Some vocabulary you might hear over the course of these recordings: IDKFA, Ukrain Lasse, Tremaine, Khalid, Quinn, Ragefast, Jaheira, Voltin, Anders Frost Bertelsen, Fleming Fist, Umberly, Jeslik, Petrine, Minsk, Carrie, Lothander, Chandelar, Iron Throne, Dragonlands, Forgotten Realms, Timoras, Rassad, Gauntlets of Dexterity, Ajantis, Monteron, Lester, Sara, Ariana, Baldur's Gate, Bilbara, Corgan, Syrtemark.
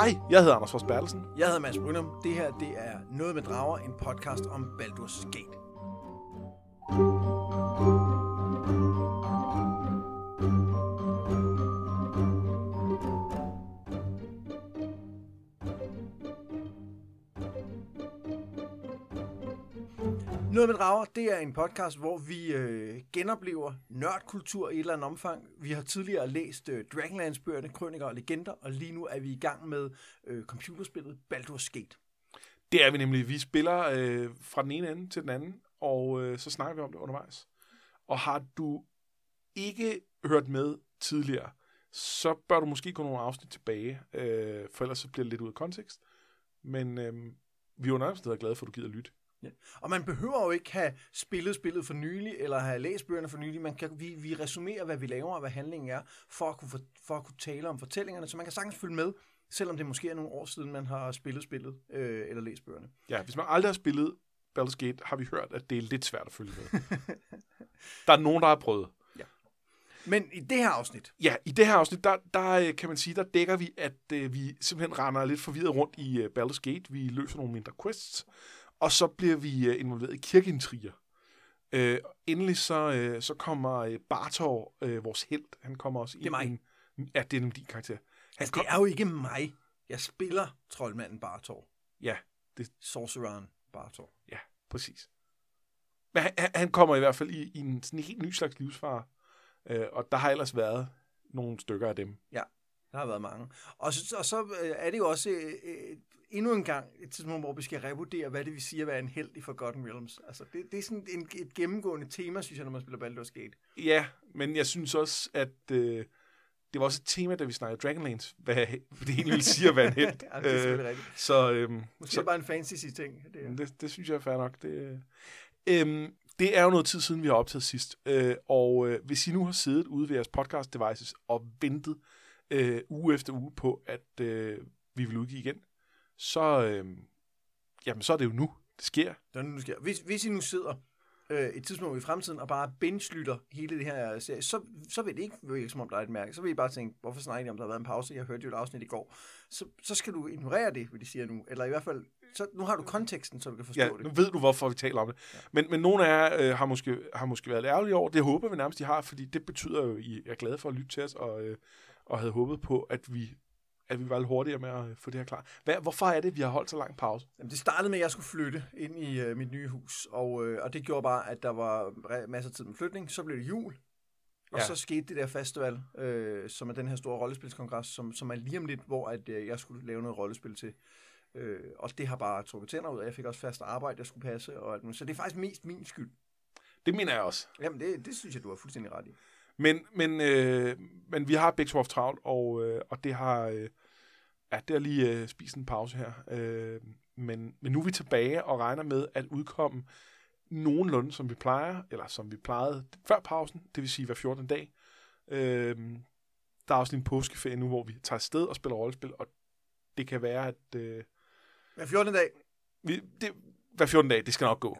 Hej, jeg hedder Anders Frost Bertelsen. Jeg hedder Mads Brynum. Det her, det er Noget med Drager, en podcast om Baldur's Gate. Noget med Drager, det er en podcast, hvor vi genoplever nørdkultur i et eller andet omfang. Vi har tidligere læst Dragonlands-bøgerne, krøniker og legender, og lige nu er vi i gang med computerspillet Baldur's Gate. Det er vi nemlig. Vi spiller fra den ene ende til den anden, og så snakker vi om det undervejs. Og har du ikke hørt med tidligere, så bør du måske gå nogle afsnit tilbage, for ellers så bliver det lidt ud af kontekst. Men vi er under andre steder glade for, at du gider lytte. Ja. Og man behøver jo ikke have spillet for nylig, eller have læst bøgerne for nylig. Vi resumerer, hvad vi laver og hvad handlingen er, for at kunne tale om fortællingerne, så man kan sagtens følge med, selvom det måske er nogle år siden, man har spillet eller læst bøgerne. Ja, hvis man aldrig har spillet Baldur's Gate, har vi hørt, at det er lidt svært at følge med. Der er nogen, der har prøvet. Ja. Men i det her afsnit? Ja, i det her afsnit, der kan man sige, der dækker vi, at vi simpelthen render lidt forvirret rundt i Baldur's Gate. Vi løser nogle mindre quests. Og så bliver vi involveret i kirkeintriger. Endelig så kommer Barton, vores helt, han kommer også ind. Det er mig. Ja, det er nemlig din karakter. Altså, det er jo ikke mig. Jeg spiller troldmanden Barton. Ja. Sorcereren Barton. Ja, præcis. Men han kommer i hvert fald i en helt ny slags livsfare. Og der har ellers været nogle stykker af dem. Ja, der har været mange. Og så er det jo også... endnu en gang et tidspunkt, hvor vi skal revurdere, hvad det vil sige at være en helt i Forgotten Realms. Altså, det er sådan et gennemgående tema, synes jeg, når man spiller Baldur's Gate. Ja, men jeg synes også, at det var også et tema, da vi snakkede Dragonlands, hvad det egentlig vil sige at være en helt. Ja, det er selvfølgelig rigtigt. Måske bare en fantasy-ting. Det synes jeg er fair nok. Det er jo noget tid siden, vi har optaget sidst. Og hvis I nu har siddet ude ved jeres podcast-devices og ventet uge efter uge på, at vi vil udgive igen, så er det jo nu, det sker. Det er nu, det sker. Hvis I nu sidder et tidspunkt i fremtiden og bare binge-lytter hele det her serie, så vil det ikke som om der er et mærke. Så vil I bare tænke, hvorfor snakker I om, der har været en pause? Jeg hørte jo et afsnit i går. Så skal du ignorere det, hvad de siger nu. Eller i hvert fald, så, nu har du konteksten, så du kan forstå det. Ja, nu ved du, hvorfor vi taler om det. Ja. Men nogle af jer har måske været ærgerlige over. Det håber vi nærmest, de har, fordi det betyder jo, I er glade for at lytte til os, og havde håbet på, at vi var lidt hurtigere med at få det her klar. Hvorfor er det, vi har holdt så lang pause? Jamen, det startede med, at jeg skulle flytte ind i mit nye hus, og det gjorde bare, at der var masser af tid med flytning. Så blev det jul, og ja. Så skete det der festival, som er den her store rollespilskongres, som er lige om lidt, hvor at, jeg skulle lave noget rollespil til. Og det har bare trukket tænder ud, og jeg fik også fast arbejde, jeg skulle passe. Så det er faktisk mest min skyld. Det mener jeg også. Jamen, det synes jeg, du har fuldstændig ret i. Men vi har begge to haft travlt, og det har... det har lige spist en pause her. Men nu er vi tilbage og regner med at udkomme nogenlunde, som vi plejer, eller som vi plejede før pausen, det vil sige hver 14. dag. Der er også lige en påskeferie nu, hvor vi tager afsted og spiller rollespil, og det kan være, at... hver 14. dag? Hver 14. dag, det skal nok gå.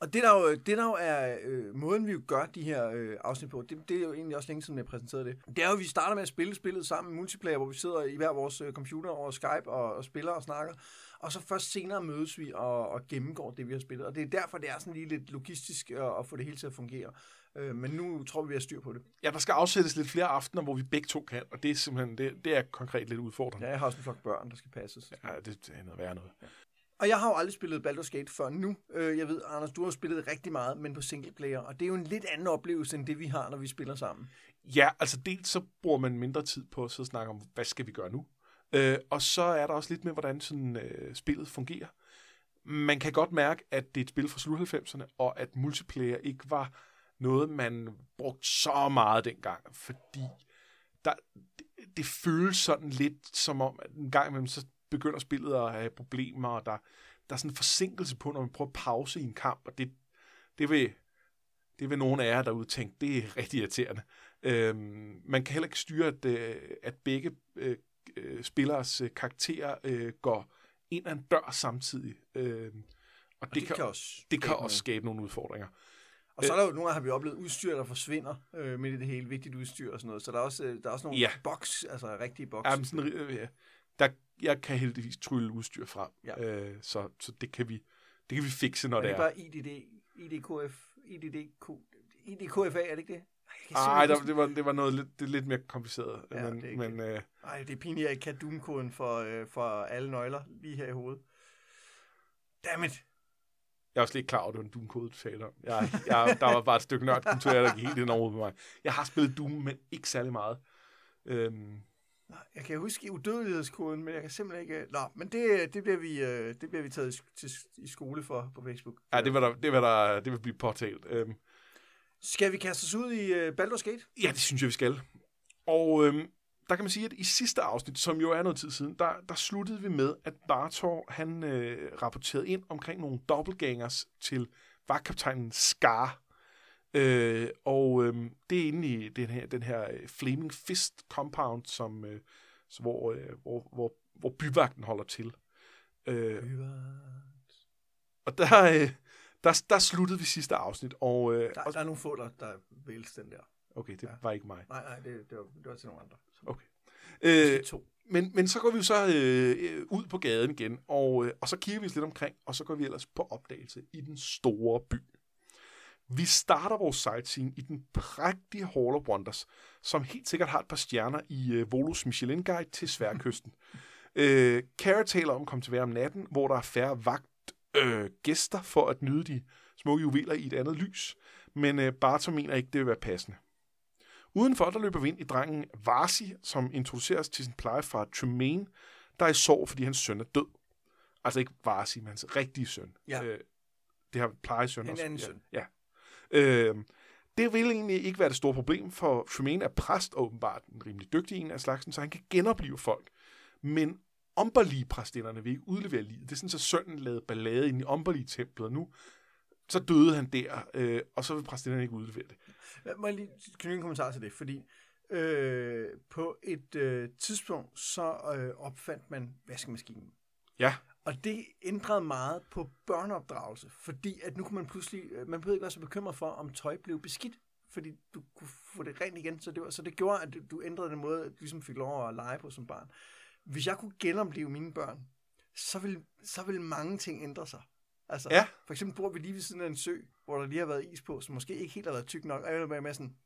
Og det der jo er måden, vi jo gør de her afsnit på, det er jo egentlig også længe siden, jeg præsenterede det. Det er jo, at vi starter med at spille spillet sammen i multiplayer, hvor vi sidder i hver vores computer over Skype og spiller og snakker. Og så først senere mødes vi og gennemgår det, vi har spillet. Og det er derfor, det er sådan lige lidt logistisk at få det hele til at fungere. Men nu tror vi, vi har styr på det. Ja, der skal afsættes lidt flere aftener, hvor vi begge to kan, og det er simpelthen, det er konkret lidt udfordrende. Ja, jeg har også en flok børn, der skal passes. Ja, det er noget værre noget. Ja. Og jeg har jo aldrig spillet Baldur's Gate før nu. Jeg ved, Anders, du har spillet rigtig meget, men på singleplayer. Og det er jo en lidt anden oplevelse, end det vi har, når vi spiller sammen. Ja, altså dels så bruger man mindre tid på at sidde og snakke om, hvad skal vi gøre nu? Og så er der også lidt med, hvordan sådan, spillet fungerer. Man kan godt mærke, at det er et spil fra slut-90'erne, og at multiplayer ikke var noget, man brugte så meget dengang. Fordi det føles sådan lidt som om, at en gang imellem så begynder spillet at have problemer, og der er sådan en forsinkelse på, når man prøver at pause i en kamp, og det vil nogen af jer derude tænke, det er rigtig irriterende. Man kan heller ikke styre, at begge spillers karakterer går ind ad en dør samtidig. Og det kan også skabe nogle udfordringer. Og så er der jo nogle gange, har vi oplevet udstyr, der forsvinder midt i det hele, vigtigt udstyr og sådan noget, så der er også nogle boks, altså rigtige boks. Ja, men sådan, Jeg kan heldigvis trylle udstyr frem, ja. Så det kan vi fikse, når det er. Det er bare IDKFA, er det ikke det? Nej, det var noget lidt mere kompliceret. Ja, men det er pinligt, at jeg ikke kan doom-koden for alle nøgler lige her i hovedet. Dammit! Jeg er også lidt klar over, at det var en Doom-kode, du talte om. Der var bare et stykke nørdkultur, der gik helt ind over på mig. Jeg har spillet Doom, men ikke særlig meget. Jeg kan huske udødelighedskoden, men jeg kan simpelthen ikke... Nå, men det bliver vi taget i skole for på Facebook. Ja, det vil blive påtalt. Skal vi kaste os ud i Baldur's Gate? Ja, det synes jeg, vi skal. Og der kan man sige, at i sidste afsnit, som jo er noget tid siden, der sluttede vi med, at Bartor, han rapporterede ind omkring nogle dobbeltgangers til vagtkaptajnen Scar. Det er inde i den her Fleming Fist compound, som, hvor byvagten holder til. Og der sluttede vi sidste afsnit. Og, der er nogle få, der væls den der. Okay, det var ikke mig. Nej, det var til nogle andre. Okay. Men så går vi jo så ud på gaden igen, og så kigger vi lidt omkring, og så går vi ellers på opdagelse i den store by. Vi starter vores sightseeing i den prægtige Hall of Wonders, som helt sikkert har et par stjerner i Volos Michelin Guide til Sværkysten. Carrie taler om at komme til vejr om natten, hvor der er færre vagtgæster for at nyde de smukke juveler i et andet lys, men Barton mener ikke, det vil være passende. Udenfor, der løber vi ind i drengen Varsi, som introduceres til sin pleje fra Tremaine, der er i sorg, fordi hans søn er død. Altså ikke Varsi, men hans rigtige søn. Ja. Det har plejesøn også. En anden søn. Ja. Det vil egentlig ikke være det store problem, for Tremaine er præst, åbenbart en rimelig dygtig en af slagsen, så han kan genoplive folk. Men Omberli-præstinderne vil ikke udlevere livet. Det er sådan, så sønnen lavede ballade inde i Omberli-templet nu. Så døde han der, og så vil præstinderne ikke udlevere det. Må jeg lige knytte en kommentar til det, fordi på et tidspunkt, så opfandt man vaskemaskinen. Ja. Og det ændrede meget på børneopdragelse, fordi at nu kunne man pludselig, man blev ikke være så bekymret for, om tøj blev beskidt, fordi du kunne få det rent igen, så det gjorde, at du ændrede den måde, du ligesom fik lov at lege på som barn. Hvis jeg kunne genopleve mine børn, så ville mange ting ændre sig. Altså, ja. For eksempel bor vi lige ved siden af en sø, hvor der lige har været is på, som måske ikke helt har været tyk nok, og jeg vil være med sådan,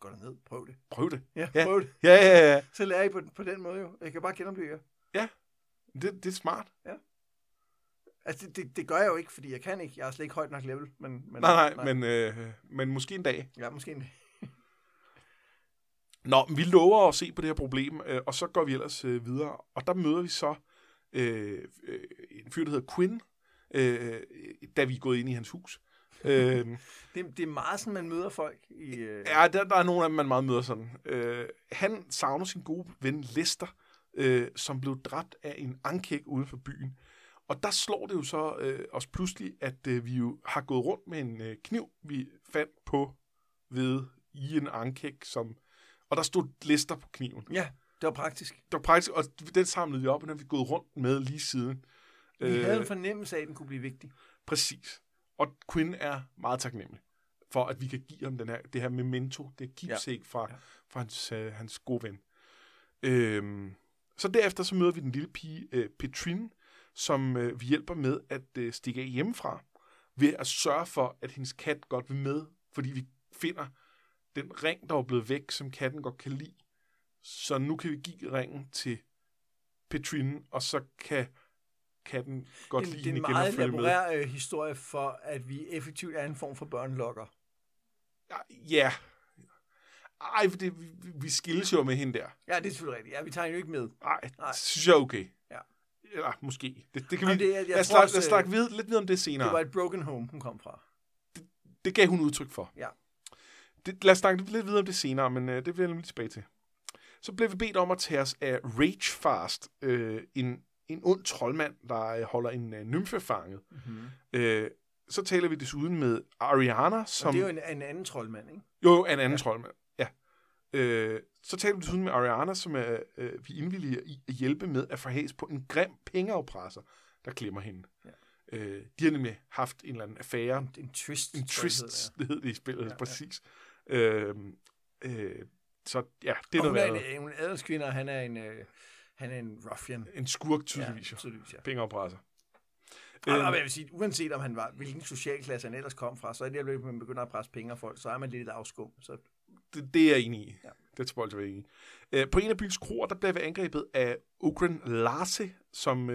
gå derned, prøv det. Prøv det? Ja, ja. Prøv det. Ja. Så lærer I på den måde jo. Jeg kan bare genopleve jer. Ja, det er smart. Ja. Altså, det gør jeg jo ikke, fordi jeg kan ikke. Jeg er slet ikke højt nok level. Nej. Men måske en dag. Ja, måske en dag. Nå, vi lover at se på det her problem, og så går vi ellers videre. Og der møder vi så en fyr, der hedder Quinn, da vi er gået ind i hans hus. Det er meget sådan, man møder folk i... Ja, der er nogle af dem, man meget møder sådan. Han savner sin gode ven Lester, som blev dræbt af en ankæk ude for byen. Og der slår det jo så os pludselig, at vi jo har gået rundt med en kniv, vi fandt på ved i en ankæk, som... Og der stod Lester på kniven. Ja, det var praktisk. Og den samlede vi op, og den har vi gået rundt med lige siden. Vi havde en fornemmelse af, at den kunne blive vigtig. Præcis. Og Quinn er meget taknemmelig for, at vi kan give ham det her memento, det keepsake fra hans gode ven. Så derefter så møder vi den lille pige Petrine, som vi hjælper med at stikke af hjemmefra, ved at sørge for, at hendes kat godt vil med, fordi vi finder den ring, der var blevet væk, som katten godt kan lide. Så nu kan vi give ringen til Petrine, og så kan katten godt lide igen og følge med. Det er en meget elaboreret historie for, at vi effektivt er en form for børnelokker. Ja. Ej, for vi skilles jo med hende der. Ja, det er selvfølgelig rigtigt. Ja, vi tager jo ikke med. Nej, det synes jeg er okay. Ja. Eller måske. Det kan vi... Lad os snakke lidt videre om det senere. Det var et broken home, hun kom fra. Det gav hun udtryk for. Ja. Lad os snakke lidt videre om det senere, men det bliver jeg nemlig tilbage til. Så blev vi bedt om at tage os af Ragefast, en ond troldmand, der holder en nymfe fanget. Mm-hmm. Så taler vi desuden med Ariana, som... Og det er jo en anden troldmand, ikke? Jo, en anden troldmand, ja. Så taler vi desuden med Ariana, som er, vi indvilliger i at hjælpe med at forhæse på en grim pengeafpresser, der klemmer hende. Ja. De har nemlig haft en eller anden affære. En twist. Det hed det i spillet, præcis. Ja. Så ja, det er noget værd. Hun er en adelskvinde, og han er en... Han er en ruffian. En skurk, tydeligvis. Ja, tydeligvis, ja. Pengeoppresser. Og jeg vil sige, uanset om han var, hvilken socialklasse han ellers kom fra, så er det, at man begynder at presse penge af folk, så er man lidt afskum. Så... Det er jeg enig i. Ja. Det tror jeg ikke i. På en af byens kroer, der blev vi angrebet af Ukrain Lasse, som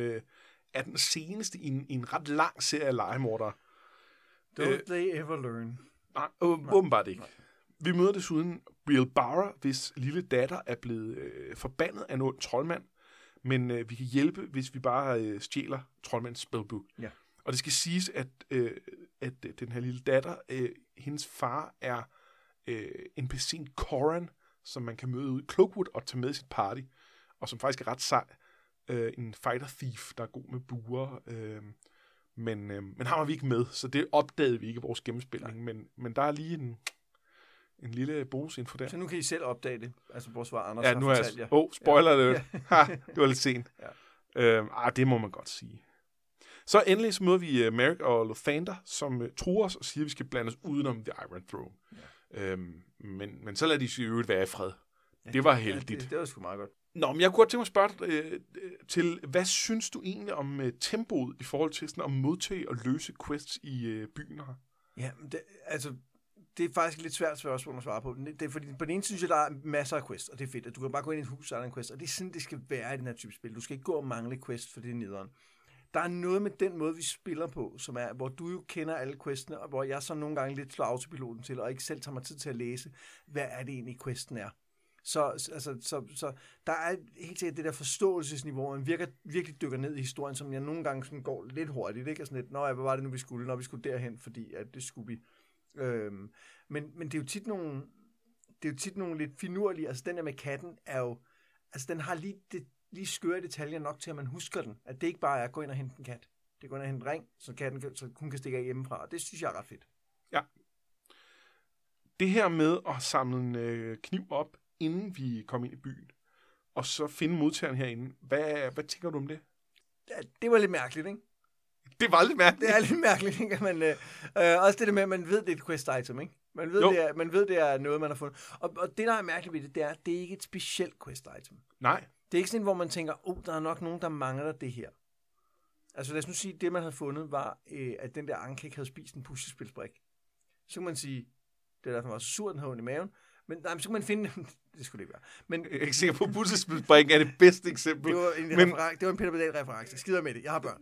er den seneste i en ret lang serie af legemordere. Don't they ever learn? Nej, åbenbart ikke. Nej. Vi møder desuden Bilbara, hvis lille datter er blevet forbandet af en troldmand, men vi kan hjælpe, hvis vi bare stjæler troldmands spellbook. Ja. Og det skal siges, at den her lille datter, hendes far er NPC'en Corgan, som man kan møde ude i Cloakwood og tage med i sit party, og som faktisk er ret sej. En fighter-thief, der er god med buer, men har vi ikke med, så det opdagede vi ikke i vores gennemspilning, men der er lige en lille bonusinfo der. Så nu kan I selv opdage det, altså vores svar, Anders har fortalt jer. Åh, spoiler det jo. Ha, det var lidt sent. Ja. Det må man godt sige. Så endelig så møder vi Merrick og Lothander, som truer os og siger, at vi skal blandes udenom The Iron Throne. Ja. Men så lader de sig i øvrigt være i fred. Ja, det var heldigt. Ja, det var sgu meget godt. Nå, men jeg kunne godt tænke mig at spørge til, hvad synes du egentlig om tempoet i forhold til sådan at modtage og løse quests i byen her? Ja, det er faktisk lidt svært spørgsmål at svare på. Det er, fordi på den ene synes jeg, der er masser af quests, og det er fedt, at du kan bare gå ind i et hus og der er en quest, og det er sådan, det skal være i den her type spil. Du skal ikke gå og mangle quests, for det er nederen. Der er noget med den måde, vi spiller på, som er, hvor du jo kender alle questene, og hvor jeg så nogle gange lidt slår autopiloten til, og ikke selv tager mig tid til at læse, hvad er det egentlig, questen er. Så der er helt sikkert det der forståelsesniveau, man virkelig dykker ned i historien, som jeg nogle gange sådan går lidt hurtigt, ikke? Og sådan lidt, hvad var det nu, vi skulle? Når vi skulle derhen, fordi at det skulle vi. Men det er jo tit nogle lidt finurlige, altså den der med katten er jo, altså den har lige skøre detaljer nok til, at man husker den, at det ikke bare er at gå ind og hente en kat. Det er at gå ind og hente en ring, så katten kun kan stikke af hjemmefra, og det synes jeg er ret fedt. Ja. Det her med at samle en kniv op, inden vi kom ind i byen, og så finde modtageren herinde. Hvad tænker du om det? Det var lidt mærkeligt, ikke? Det var lidt mærkeligt. Det er lidt mærkeligt, ikke? Man, også det der med, at man ved, det er et quest item, ikke? Man ved, det er noget, man har fundet. Og det, der er mærkeligt ved det, det er, at det ikke er et specielt quest item. Nej. Det er ikke sådan, hvor man tænker, der er nok nogen, der mangler det her. Altså lad os nu sige, at det, man havde fundet, var, at den der anklæg havde spist en puslespilsbrik. Så kan man sige, det er derfor, man var så sur, den havde i maven. Men nej, så kan man finde... Det skulle det ikke være. Men, jeg er ikke sikker på, at puslespilsbrikken er det bedste eksempel. Det var en Peter Pedal-reference. Skider med det. Jeg har børn.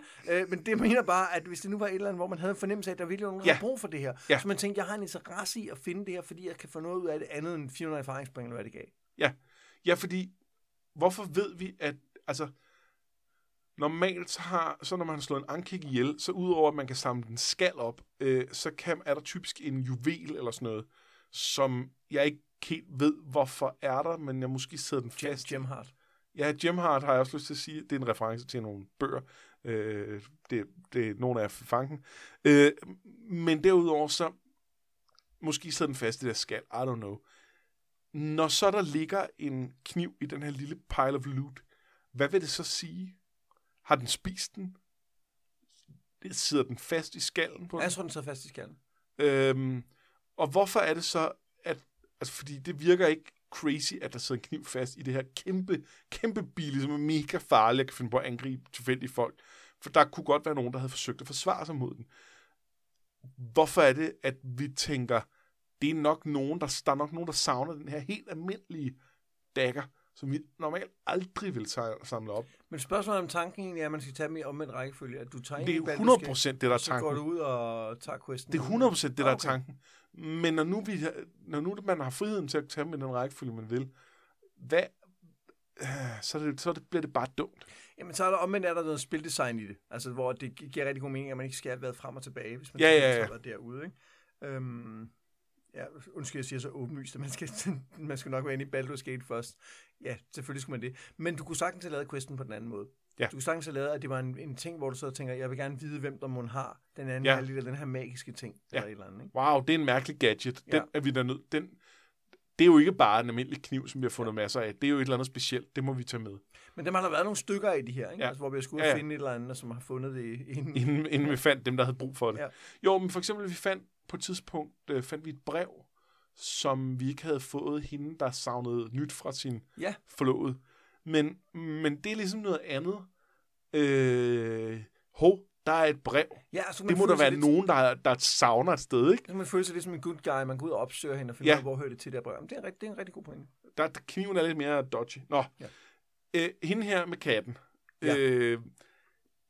Men det mener bare, at hvis det nu var et eller andet, hvor man havde en fornemmelse af, at der virkelig var nogen, der havde brug for det her, så man tænkte, jeg har en interesse i at finde det her, fordi jeg kan få noget ud af det andet end 400 erfaringspoint, eller hvad det gav. Ja. Ja, fordi hvorfor ved vi, at... Altså, normalt så når man har slået en ankik ihjel, så udover, at man kan samle den skal op, er der typisk en juvel eller sådan noget, som jeg ikke helt ved, hvorfor er der, men jeg måske sidder den fast. Gemhardt. Ja, Gemhardt har jeg også lyst til at sige. Det er en reference til nogle bøger. Det er nogle af fanken. Men derudover så, måske sidder den fast i der skal. I don't know. Når så der ligger en kniv i den her lille pile of loot, hvad vil det så sige? Har den spist den? Sidder den fast i skallen på den? Jeg tror, den sidder fast i skallen. Og hvorfor er det så, at fordi det virker ikke crazy, at der sidder en kniv fast i det her kæmpe bil, som er mega farlig, at kan finde på at angribe tilfældige folk. For der kunne godt være nogen, der havde forsøgt at forsvare sig mod den. Hvorfor er det, at vi tænker, det er nok nogen, der er nok nogen, der savner den her helt almindelige dagger, som vi normalt aldrig vil samle op. Men spørgsmålet om tanken egentlig er, at man skal tage dem i omvendt rækkefølge, at du tager ind i Baldur's Gate. Det er 100% det, der er tanken. Så går du ud og tager questen. Det er 100% det, der er tanken. Men når nu man har friheden til at tage dem i den rækkefølge, man vil, så bliver det bare dumt. Jamen, så er der omvendt noget spildesign i det, altså hvor det giver rigtig god mening, at man ikke skal have været frem og tilbage, hvis man tager det derude, ikke? Ja, undskyld, jeg siger så åbenlyst, at man skal nok være inde i Baldur's Gate først. Ja, selvfølgelig skulle man det. Men du kunne sagtens have lavet questen på den anden måde. Ja. Du kunne sagtens have lavet, at det var en ting, hvor du så tænker, jeg vil gerne vide, hvem der mon har den anden halvdel af den her magiske ting. Ja. Eller et eller andet, ikke? Wow, det er en mærkelig gadget. Den er vi da nødt. Det er jo ikke bare en almindelig kniv, som vi har fundet masser af. Det er jo et eller andet specielt. Det må vi tage med. Men dem har der været nogle stykker af de her, ikke? Ja. Altså, hvor vi skulle finde et eller andet, som har fundet det inden vi fandt dem, der havde brug for det. Ja. Jo, men for eksempel, vi fandt på et tidspunkt fandt vi et brev, som vi ikke havde fået hende, der savnede nyt fra sin forlovede. Men det er ligesom noget andet. Der er et brev. Ja, det må der være lidt... nogen, der savner et sted, ikke? Man føler sig lidt som en good guy. Man går ud og opsøger hende og finder ud, hvor hører det til, der brev. Men det er en rigtig god pointe. Kniven er lidt mere dodgy. Nå. Ja. Hende her med katten. Ja.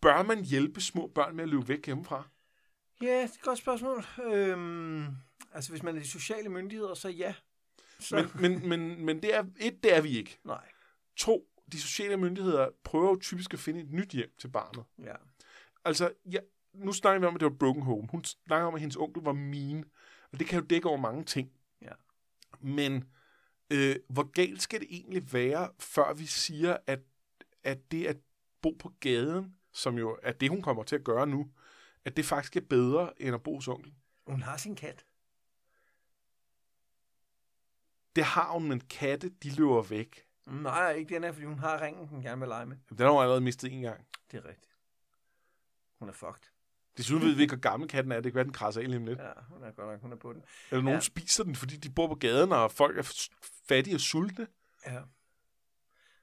Bør man hjælpe små børn med at løbe væk hjemmefra? Ja, det er et godt spørgsmål. Altså, hvis man er de sociale myndigheder, så ja. Så... Men det er et, det er vi ikke. Nej. 2, de sociale myndigheder prøver typisk at finde et nyt hjem til barnet. Ja. Altså, nu snakker vi om, at det var broken home. Hun snakker om, at hendes onkel var mean. Og det kan jo dække over mange ting. Ja. Men hvor galt skal det egentlig være, før vi siger, at det at bo på gaden, som jo er det, hun kommer til at gøre nu, at det faktisk er bedre, end at bo hos onkel? Hun har sin kat. Det har hun, men katte, de løber væk. Nej, ikke den her, fordi hun har ringen, hun gerne vil lege med. Den har hun allerede mistet en gang. Det er rigtigt. Hun er fucked. Desuden ved vi ikke, hvor gammel katten er. Det kan være, den krasser ind lige om lidt. Ja, hun er godt nok. Hun er på den. Eller nogen spiser den, fordi de bor på gaden, og folk er fattige og sultne. Ja.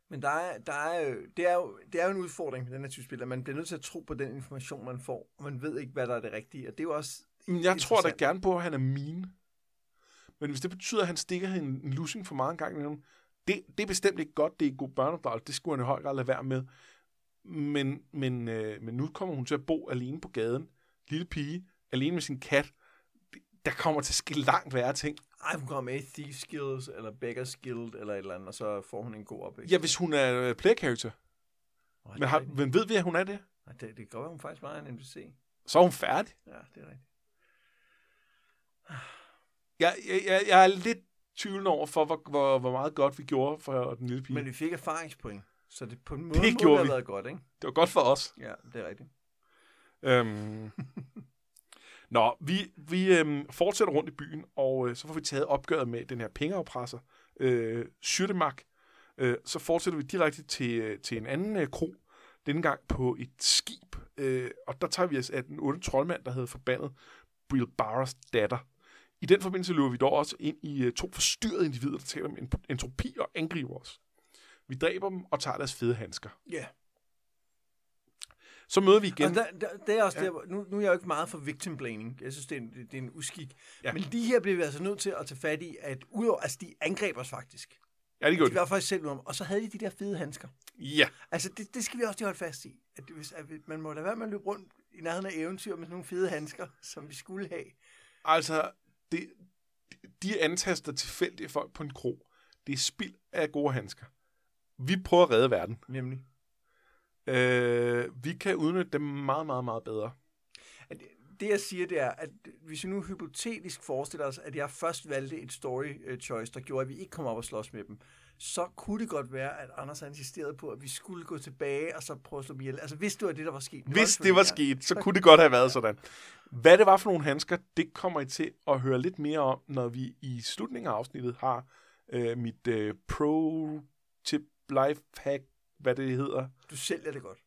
Men det er jo en udfordring med den her type spil, at man bliver nødt til at tro på den information, man får, og man ved ikke, hvad der er det rigtige. Og det er jo også... Jeg tror da gerne på, at han er mean. Men hvis det betyder, at han stikker en lussing for meget en gang imellem, det er bestemt ikke godt. Det er god børneopdragelse. Det skulle han i høj grad lade være med. Men nu kommer hun til at bo alene på gaden. Lille pige, alene med sin kat. Der kommer til at ske langt værre ting. Ej, hun kommer med Thief Skills, eller Beggar's Guild, eller et eller andet, og så får hun en god opvækst. Ja, hvis hun er player character. Men ved vi, at hun er det? Nej, det kan godt være, hun faktisk var en NPC. Så er hun færdig. Ja, det er rigtigt. Jeg er lidt tvivlende over for, hvor meget godt vi gjorde for den lille pige. Men vi fik erfaringspoint. Så det på en måde har været godt, ikke? Det var godt for os. Ja, det er rigtigt. Nå, vi fortsætter rundt i byen, og så får vi taget opgøret med den her pengeafpresser, Syrtemark. Så fortsætter vi direkte til en anden kro, denne gang på et skib. Og der tager vi os af den onde troldmand, der havde forbandet Bilbaras datter. I den forbindelse løber vi dog også ind i 2 forstyrrede individer, der taler om entropi og angriber os. Vi dræber dem og tager deres fede handsker. Ja. Yeah. Så møder vi igen. Og det er også der, nu er jeg jo ikke meget for victim blaming. Jeg synes, det er en uskik. Ja. Men de her bliver vi altså nødt til at tage fat i, at udover, altså de angreb os faktisk. Ja, det gjorde de. De var faktisk selv om. Og så havde de der fede handsker. Ja. Altså det skal vi også holde fast i. At man må lade være med at løbe rundt i nærheden af eventyr med sådan nogle fede handsker, som vi skulle have. Altså, de antaster tilfældige folk på en kro. Det er spild af gode handsker. Vi prøver at redde verden. Nemlig. Vi kan udnytte dem meget, meget, meget bedre. Det jeg siger, det er, at hvis vi nu hypotetisk forestiller os, at jeg først valgte et story choice, der gjorde, at vi ikke kom op og slås med dem, så kunne det godt være, at Anders har insisteret på, at vi skulle gå tilbage og så prøve at slå dem ihjel. Altså, hvis det var det, der var sket. Hvis det var sket, så kunne det godt have været sådan. Hvad det var for nogle handsker, det kommer I til at høre lidt mere om, når vi i slutningen af afsnittet har mit pro-tip lifehack, hvad det hedder. Du sælger det godt.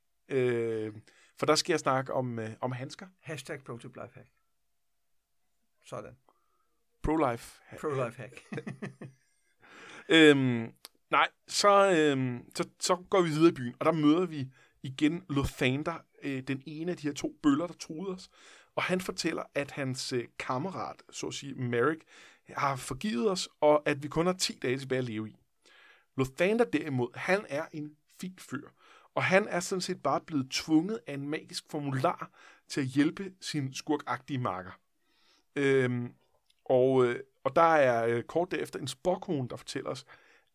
For der skal jeg snakke om handsker. Hashtag ProTip Lifehack. Sådan. Pro-life hack. Så går vi videre i byen, og der møder vi igen Lothander, den ene af de her 2 bøller, der truede os. Og han fortæller, at hans kammerat, så at sige Merrick, har forgivet os, og at vi kun har 10 dage tilbage at leve i. Lothander derimod, han er en fin fyr, og han er sådan set bare blevet tvunget af en magisk formular til at hjælpe sin skurkagtige makker. Og der er kort derefter en spåkone, der fortæller os,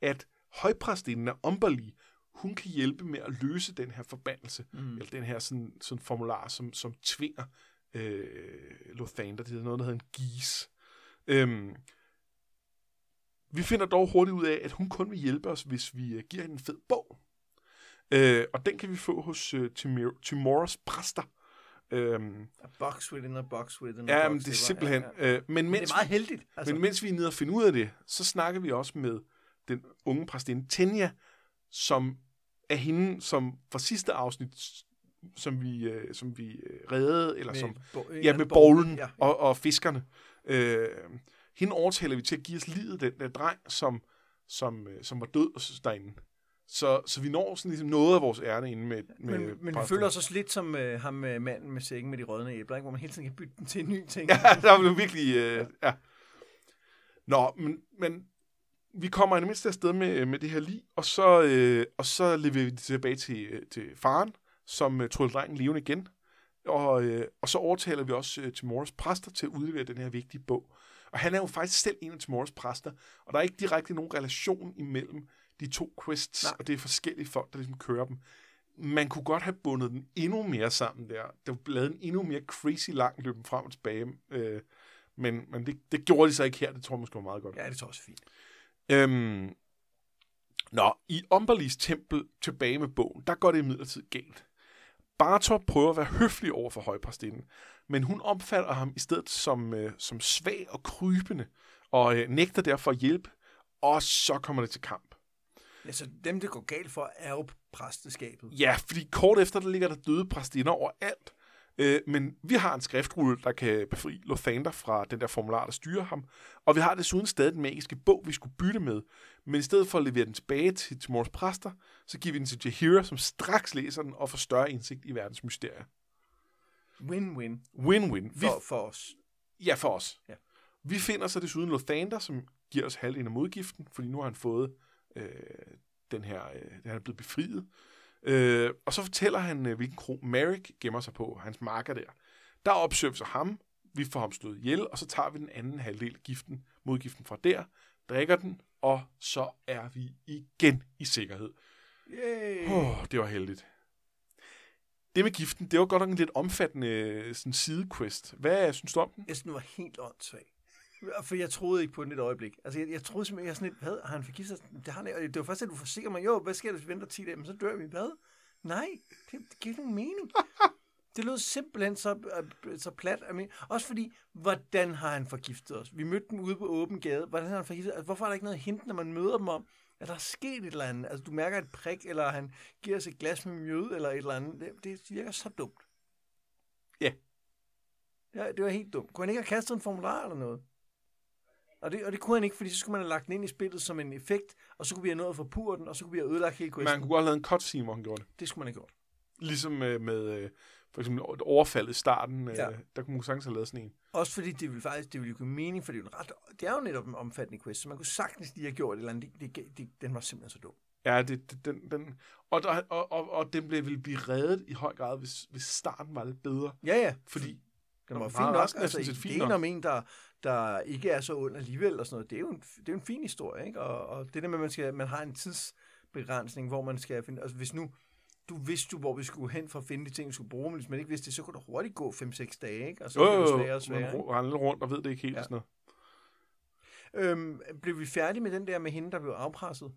at højpræstinden af Umberly, hun kan hjælpe med at løse den her forbandelse, eller den her sådan formular, som tvinger Lothander. Det er noget, der hedder en gis. Vi finder dog hurtigt ud af, at hun kun vil hjælpe os, hvis vi giver hende en fed bog. Og den kan vi få hos Timoras præster. A box within a box within a box. Men det er simpelthen... Ja. Men det er meget heldigt. Altså. Men mens vi er nede og finder ud af det, så snakker vi også med den unge præstinde Tenya, som er hende, som fra sidste afsnit, som vi reddede, eller med bowlen og fiskerne. Hende overtaler vi til at give os livet, den der dreng, som var død derinde. Så vi når sådan ligesom noget af vores ærne inde med men vi føler os også lidt som ham manden med sækken med de rødne æbler, ikke? Hvor man hele tiden kan bytte den til en ny ting. Ja, der er jo virkelig... ja. Nå, men vi kommer i det mindste afsted med det her lig, og så leverer vi det tilbage til faren, som tryller drengen levende igen. Og så overtaler vi også Timoras præster til at udlevere den her vigtige bog. Og han er jo faktisk selv en af Timoras præster, og der er ikke direkte nogen relation imellem de to quests, og det er forskellige folk, der ligesom kører dem. Man kunne godt have bundet den endnu mere sammen der. Der var lavet en endnu mere crazy lang løben frem og tilbage. Men det gjorde de så ikke her. Det tror jeg måske var meget godt. Ja, det tror jeg også fint. I Umberleys tempel tilbage med bogen, der går det imidlertid galt. Bartor prøver at være høflig over for højpræstinden, men hun opfatter ham i stedet som svag og krybende, og nægter derfor hjælp, og så kommer det til kamp. Altså dem, det går galt for, er jo præsteskabet. Ja, fordi kort efter, der ligger der døde præstinder overalt, men vi har en skriftrulle, der kan befri Lothander fra den der formular, der styrer ham, og vi har desuden stadig den magiske bog, vi skulle bytte med, men i stedet for at levere den tilbage til Timoras præster, så giver vi den til Jaheira, som straks læser den og får større indsigt i verdens mysterier. Win-win. Win-win. For os. Ja, for os. Ja. Vi finder så desuden Lothander, som giver os halvdelen af modgiften, fordi nu har han fået den her, han er blevet befriet. Og så fortæller han, hvilken kro Merrick gemmer sig på, hans marker der. Der opsøger vi så ham, vi får ham slået ihjel, og så tager vi den anden halvdel af modgiften fra der, drikker den, og så er vi igen i sikkerhed. Yay. Det var heldigt. Det med giften, det var godt nok en lidt omfattende sådan sidequest. Hvad synes du om den? Jeg synes, den var helt åndssvagt. For jeg troede ikke på den et øjeblik. Altså, jeg troede simpelthen, jeg sådan lidt, hvad? Han fik giftet sig? Det var først, at du forsikrer mig, jo, hvad sker der, hvis vi venter 10 dage? Men så dør vi, hvad? Nej, det giver ikke nogen mening. Det lød simpelthen så plat. Også fordi, hvordan har han forgiftet os? Vi mødte dem ude på åben gade. Hvordan har han forgiftet os? Altså, hvorfor er der ikke noget hint, når man møder dem om, at der er sket et eller andet? Altså, du mærker et prik, eller han giver os et glas med mjød, eller et eller andet. Det virker så dumt. Ja. Ja, det var helt dumt. Kunne han ikke have kastet en formular eller noget? Og det kunne han ikke, fordi så skulle man have lagt den ind i spillet som en effekt, og så kunne vi have nået at forpure den, og så kunne vi have ødelagt hele questen. Man kunne godt have lavet en cutscene, hvor han gjorde det. Det skulle man have gjort. Ligesom med for eksempel et overfald i starten, ja. Der kunne man sagtens have lavet sådan en. Også fordi det ville give mening, for det er jo netop en omfattende quest, så man kunne sagtens lige have gjort et eller andet. Den var simpelthen så dum. Ja, den og den ville blive reddet i høj grad, hvis starten var lidt bedre. Ja. Fordi den var fint nok. Altså, ideen om en, der ikke er så ond alligevel, og sådan noget, det er jo en fin historie, ikke? Og det der med, at man har en tidsbegrænsning, hvor man skal finde... Altså, hvis nu... Du vidste, hvor vi skulle hen for at finde de ting, vi skulle bruge, men hvis man ikke vidste det, så kunne det hurtigt gå 5-6 dage, ikke? Og så jo, man rendte rundt og ved det ikke helt, ja. Sådan noget. Blev vi færdige med den der med hende, der blev afpresset?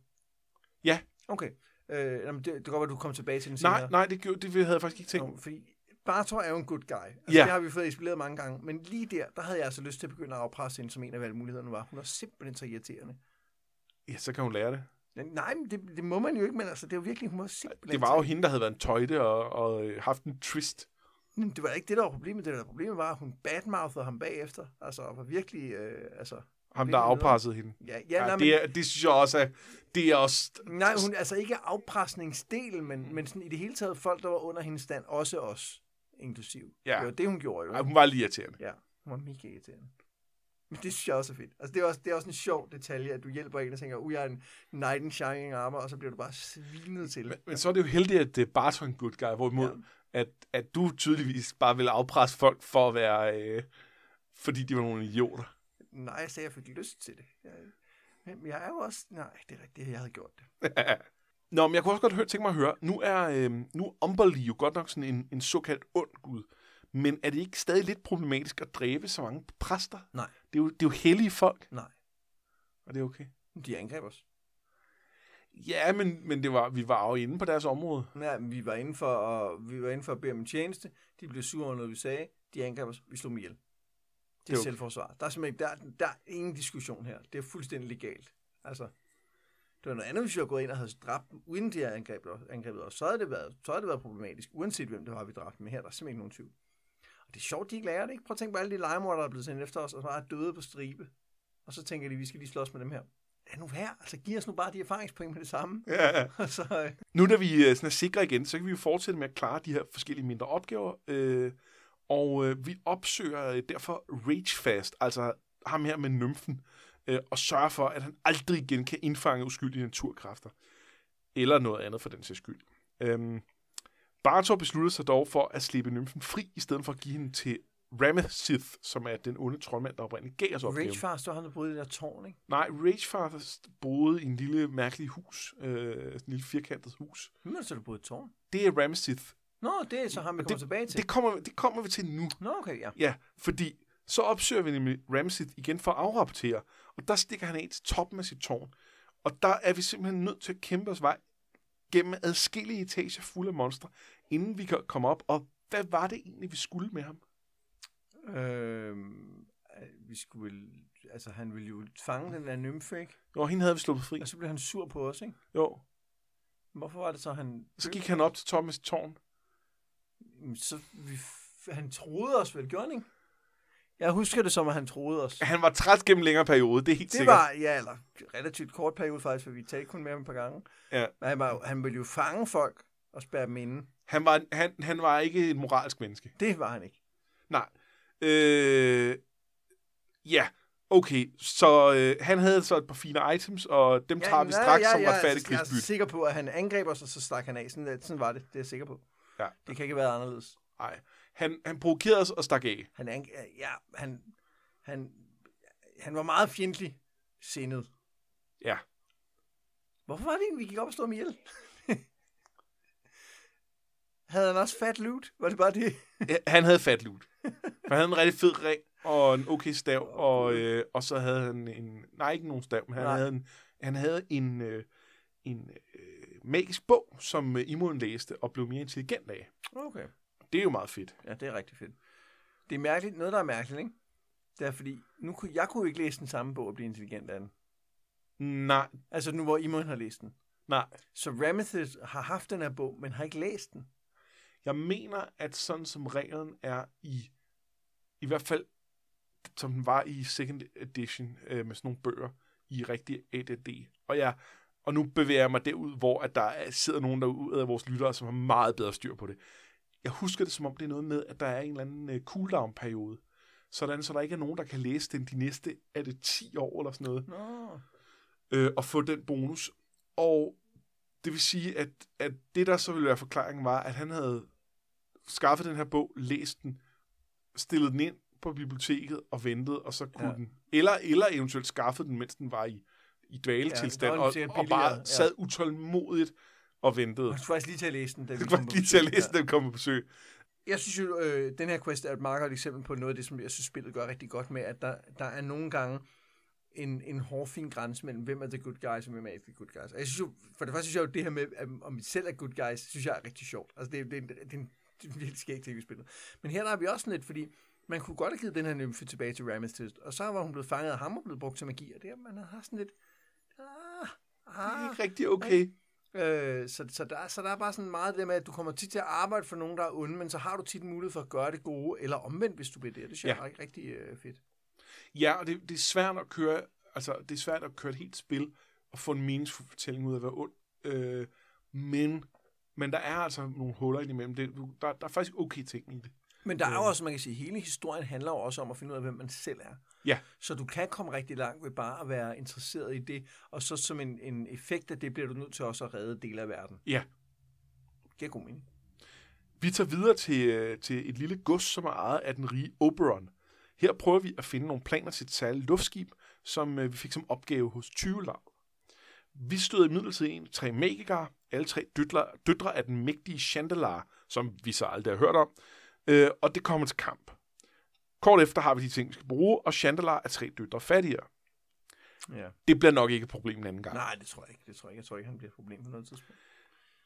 Ja. Okay. Det går godt, at du kom tilbage til den senere. Nej, det havde jeg faktisk ikke tænkt. Fordi Bartor er jo en good guy. Altså, yeah. Det har vi fået eksploderet mange gange. Men lige der havde jeg altså lyst til at begynde at afpresse hende, som en af valgmulighederne var. Hun er simpelthen så irriterende. Ja, så kan hun lære det. Nej, men det må man jo ikke, men altså, det er jo virkelig, hun var simpelthen... Det var jo hende, der havde været en tøjde og haft en twist. Men det var ikke det, der var problemet. Det, der var problemet, var, at hun badmouthede ham bagefter. Altså, var virkelig... ham, der afpressede hende. Ja, nej, det synes jeg også er... Det er også... Nej, hun altså ikke afpresningsdelen, men sådan i det hele taget folk, der var under hendes stand, også os. Inklusiv. Ja. Det var det, hun gjorde jo. Ja, hun var lige irriterende. Ja, hun var mega irriterende. Men det synes jeg også er fedt. Altså, det er også en sjov detalje, at du hjælper en og tænker, jeg er en knight in shining armor, og så bliver du bare svinet til. Men så er det jo heldigt, at det er bare sådan en good guy, hvorimod, ja. at du tydeligvis bare vil afpresse folk for at være, fordi de var nogle idioter. Nej, jeg sagde, jeg fik lyst til det. Jeg er jo også, nej, det er rigtigt, jeg havde gjort det. Nå, men jeg kunne også godt tænke mig at høre, nu er Umberly jo godt nok sådan en såkaldt ond gud, men er det ikke stadig lidt problematisk at dræbe så mange præster? Nej. Det er jo hellige folk. Nej. Og det er okay. De angreb os. Ja, men vi var jo inde på deres område. Nej, men vi var inde for at bede om en tjeneste. De blev sure over noget, vi sagde. De angreb os. Vi slog dem ihjel. Det er okay. Selvforsvar. Der er simpelthen der er ingen diskussion her. Det er fuldstændig legalt. Altså... Det var noget andet, hvis vi havde gået ind og havde dræbt dem, uden de havde angrebet os. Så havde det været problematisk, uanset hvem det var, vi dræbte med her. Der er simpelthen ikke nogen tvivl. Og det er sjovt, de ikke lærer det, ikke? Prøv at tænke på alle de legemordere, der er blevet sendt efter os, og så er døde på stribe. Og så tænker de, vi skal lige slås med dem her. lad nu være, altså giv os nu bare de erfaringspoint med det samme. Ja. Så. Nu da vi sådan er sikre igen, så kan vi jo fortsætte med at klare de her forskellige mindre opgaver, og vi opsøger derfor Ragefast, altså ham her med nymfen, og sørger for, at han aldrig igen kan indfange uskyldige naturkræfter, eller noget andet for den sags skyld. Barton beslutter sig dog for at slippe nymfen fri, i stedet for at give hende til Ramsith, som er den onde troldmand, der oprindeligt gav os opgaven. Ragefast var han, der boede i det der tårn, ikke? Nej, Ragefast boede i en lille mærkelig hus, en lille firkantet hus. Hvem er det så, der boede i et tårn? Det er Ramsith. Nå, det er så ham, vi kommer tilbage til. Det kommer vi til nu. Nå, okay, ja. Ja, fordi så opsøger vi nemlig Ramsith igen for at afrapportere, og der stikker han af til toppen af sit tårn, og der er vi simpelthen nødt til at kæmpe os vej gennem adskillige etager fulde af monstre, inden vi kan komme op, og hvad var det egentlig, vi skulle med ham? Vi skulle, altså han ville jo fange den der nymfe, ikke? Jo, hende havde vi sluppet fri. Og så blev han sur på os, ikke? Jo. Hvorfor var det så, han... Så gik han op til Thomas' tårn. Så han troede os vel, gjorde han, ikke? Jeg husker det som, at han troede os. Han var træt gennem længere periode, det er helt sikkert. Det var, ja, eller relativt kort periode faktisk, for vi talte kun med ham et par gange. Ja. Men han ville jo fange folk og spærre dem inde. Han var ikke et moralsk menneske. Det var han ikke. Nej. Ja, okay. Så han havde så et par fine items, og dem tager vi straks som retfærdig krigsbytte. Jeg er sikker på, at han angreb os, og så stak han af. Sådan var det, det er jeg sikker på. Ja. Det kan ikke være anderledes. Nej. Han provokerede os og stak af. Han var meget fjendtlig sindet. Ja. Hvorfor var det egentlig, vi gik op og slog ham ihjel? Havde han også fat loot? Var det bare det? Ja, han havde fat loot. For han havde en rigtig fed ring og en okay stav, og så havde han en... Nej, ikke nogen stav, men han havde en magisk bog, som Imon læste og blev mere intelligent af. Okay. Det er jo meget fedt. Ja, det er rigtig fedt. Det er mærkeligt. Noget, der er mærkeligt, ikke? Det er fordi, jeg kunne ikke læse den samme bog og blive intelligent af den. Nej. Altså nu, hvor Imon har læst den. Nej. Så Ramsith har haft den her bog, men har ikke læst den. Jeg mener, at sådan som reglen er i hvert fald, som den var i second edition med sådan nogle bøger i rigtig ADD. Og nu bevæger jeg mig derud, hvor at der sidder nogen derude af vores lyttere, som har meget bedre styr på det. Jeg husker det, som om det er noget med, at der er en eller anden cooldown-periode, sådan så der ikke er nogen, der kan læse den de næste, er det 10 år eller sådan noget, og få den bonus. Og det vil sige, at det, der så ville være forklaringen, var, at han havde skaffet den her bog, læst den, stillet den ind på biblioteket og ventet, og så kunne den. Eller eventuelt skaffet den, mens den var i dvaletilstand, og bare sad utålmodigt og ventede. Du skulle faktisk lige til at læse den, da vi kom på besøg. Jeg synes jo, den her quest er et meget godt eksempel på noget af det, som jeg synes, spillet gør rigtig godt med, at der er nogle gange en hårfin grænse mellem, hvem er the good guys, og hvem er ikke the good guys. Og jeg synes jo, for det første synes jeg jo, det her med, om vi selv er good guys, synes jeg er rigtig sjovt. Altså, det er helt skægt ting i spillet. Men her der er vi også lidt, fordi man kunne godt have givet den her nymfe tilbage til Ramsith, og så var hun blevet fanget af ham og blevet brugt til magi, og det her, man har sådan lidt... det er ikke rigtig okay. Så der er bare sådan meget det med, at du kommer tit til at arbejde for nogen, der er onde, men så har du tit mulighed for at gøre det gode, eller omvendt, hvis du bliver det. Det synes jeg er rigtig fedt. Ja, og det er svært at køre, altså det er svært at køre et helt spil og få en meningsfuld fortælling ud af at være ond. Men der er altså nogle huller imellem. Der er faktisk okay ting i det. Men der er også, man kan sige, hele historien handler jo også om at finde ud af, hvem man selv er. Ja. Så du kan komme rigtig langt ved bare at være interesseret i det, og så som en effekt af det, bliver du nødt til også at redde dele af verden. Ja. Det er god mening. Vi tager videre til et lille gods, som er ejet af den rige Oberon. Her prøver vi at finde nogle planer til et særligt luftskib, som vi fik som opgave hos 20 lav. Vi støder imidlertid ind i 3 magikere, alle 3 døtre af den mægtige Chandelar, som vi så aldrig har hørt om, og det kommer til kamp. Kort efter har vi de ting, vi skal bruge, og Chandelar er 3 døtre fattigere. Ja. Det bliver nok ikke et problem en anden gang. Nej, det tror jeg ikke. Jeg tror ikke, han bliver et problem på noget tidspunkt.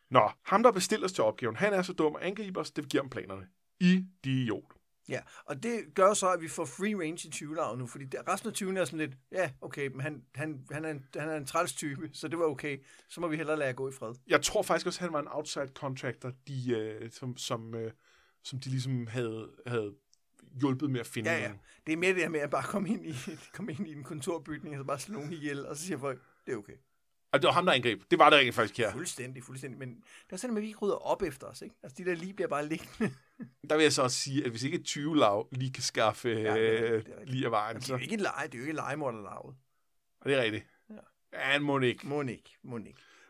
Nå, ham der bestiller os til opgaven, han er så dum og angriber os, det giver ham planerne. Idiot. Ja, og det gør så, at vi får free range i 20'erne nu, fordi resten af 20'erne er sådan lidt, ja, okay, men han er en træls type, så det var okay, så må vi hellere lade gå i fred. Jeg tror faktisk også, han var en outside contractor, som de ligesom havde hjulpet med at finde nogen. Det er mere det her med at bare komme ind i en kontorbygning, og så bare slå nogen ihjel, og så siger folk, det er okay. Altså, det var ham, der angreb. Det var det rent faktisk her. Fuldstændig. Men det er sådan, at vi ikke rydder op efter os, ikke? Altså, de der lige bliver bare liggende. Der vil jeg så også sige, at hvis ikke et 20-lav lige kan skaffe lige af vejen. Jamen, så... Det er jo ikke legemorderlaget. Og det er rigtigt. Ja,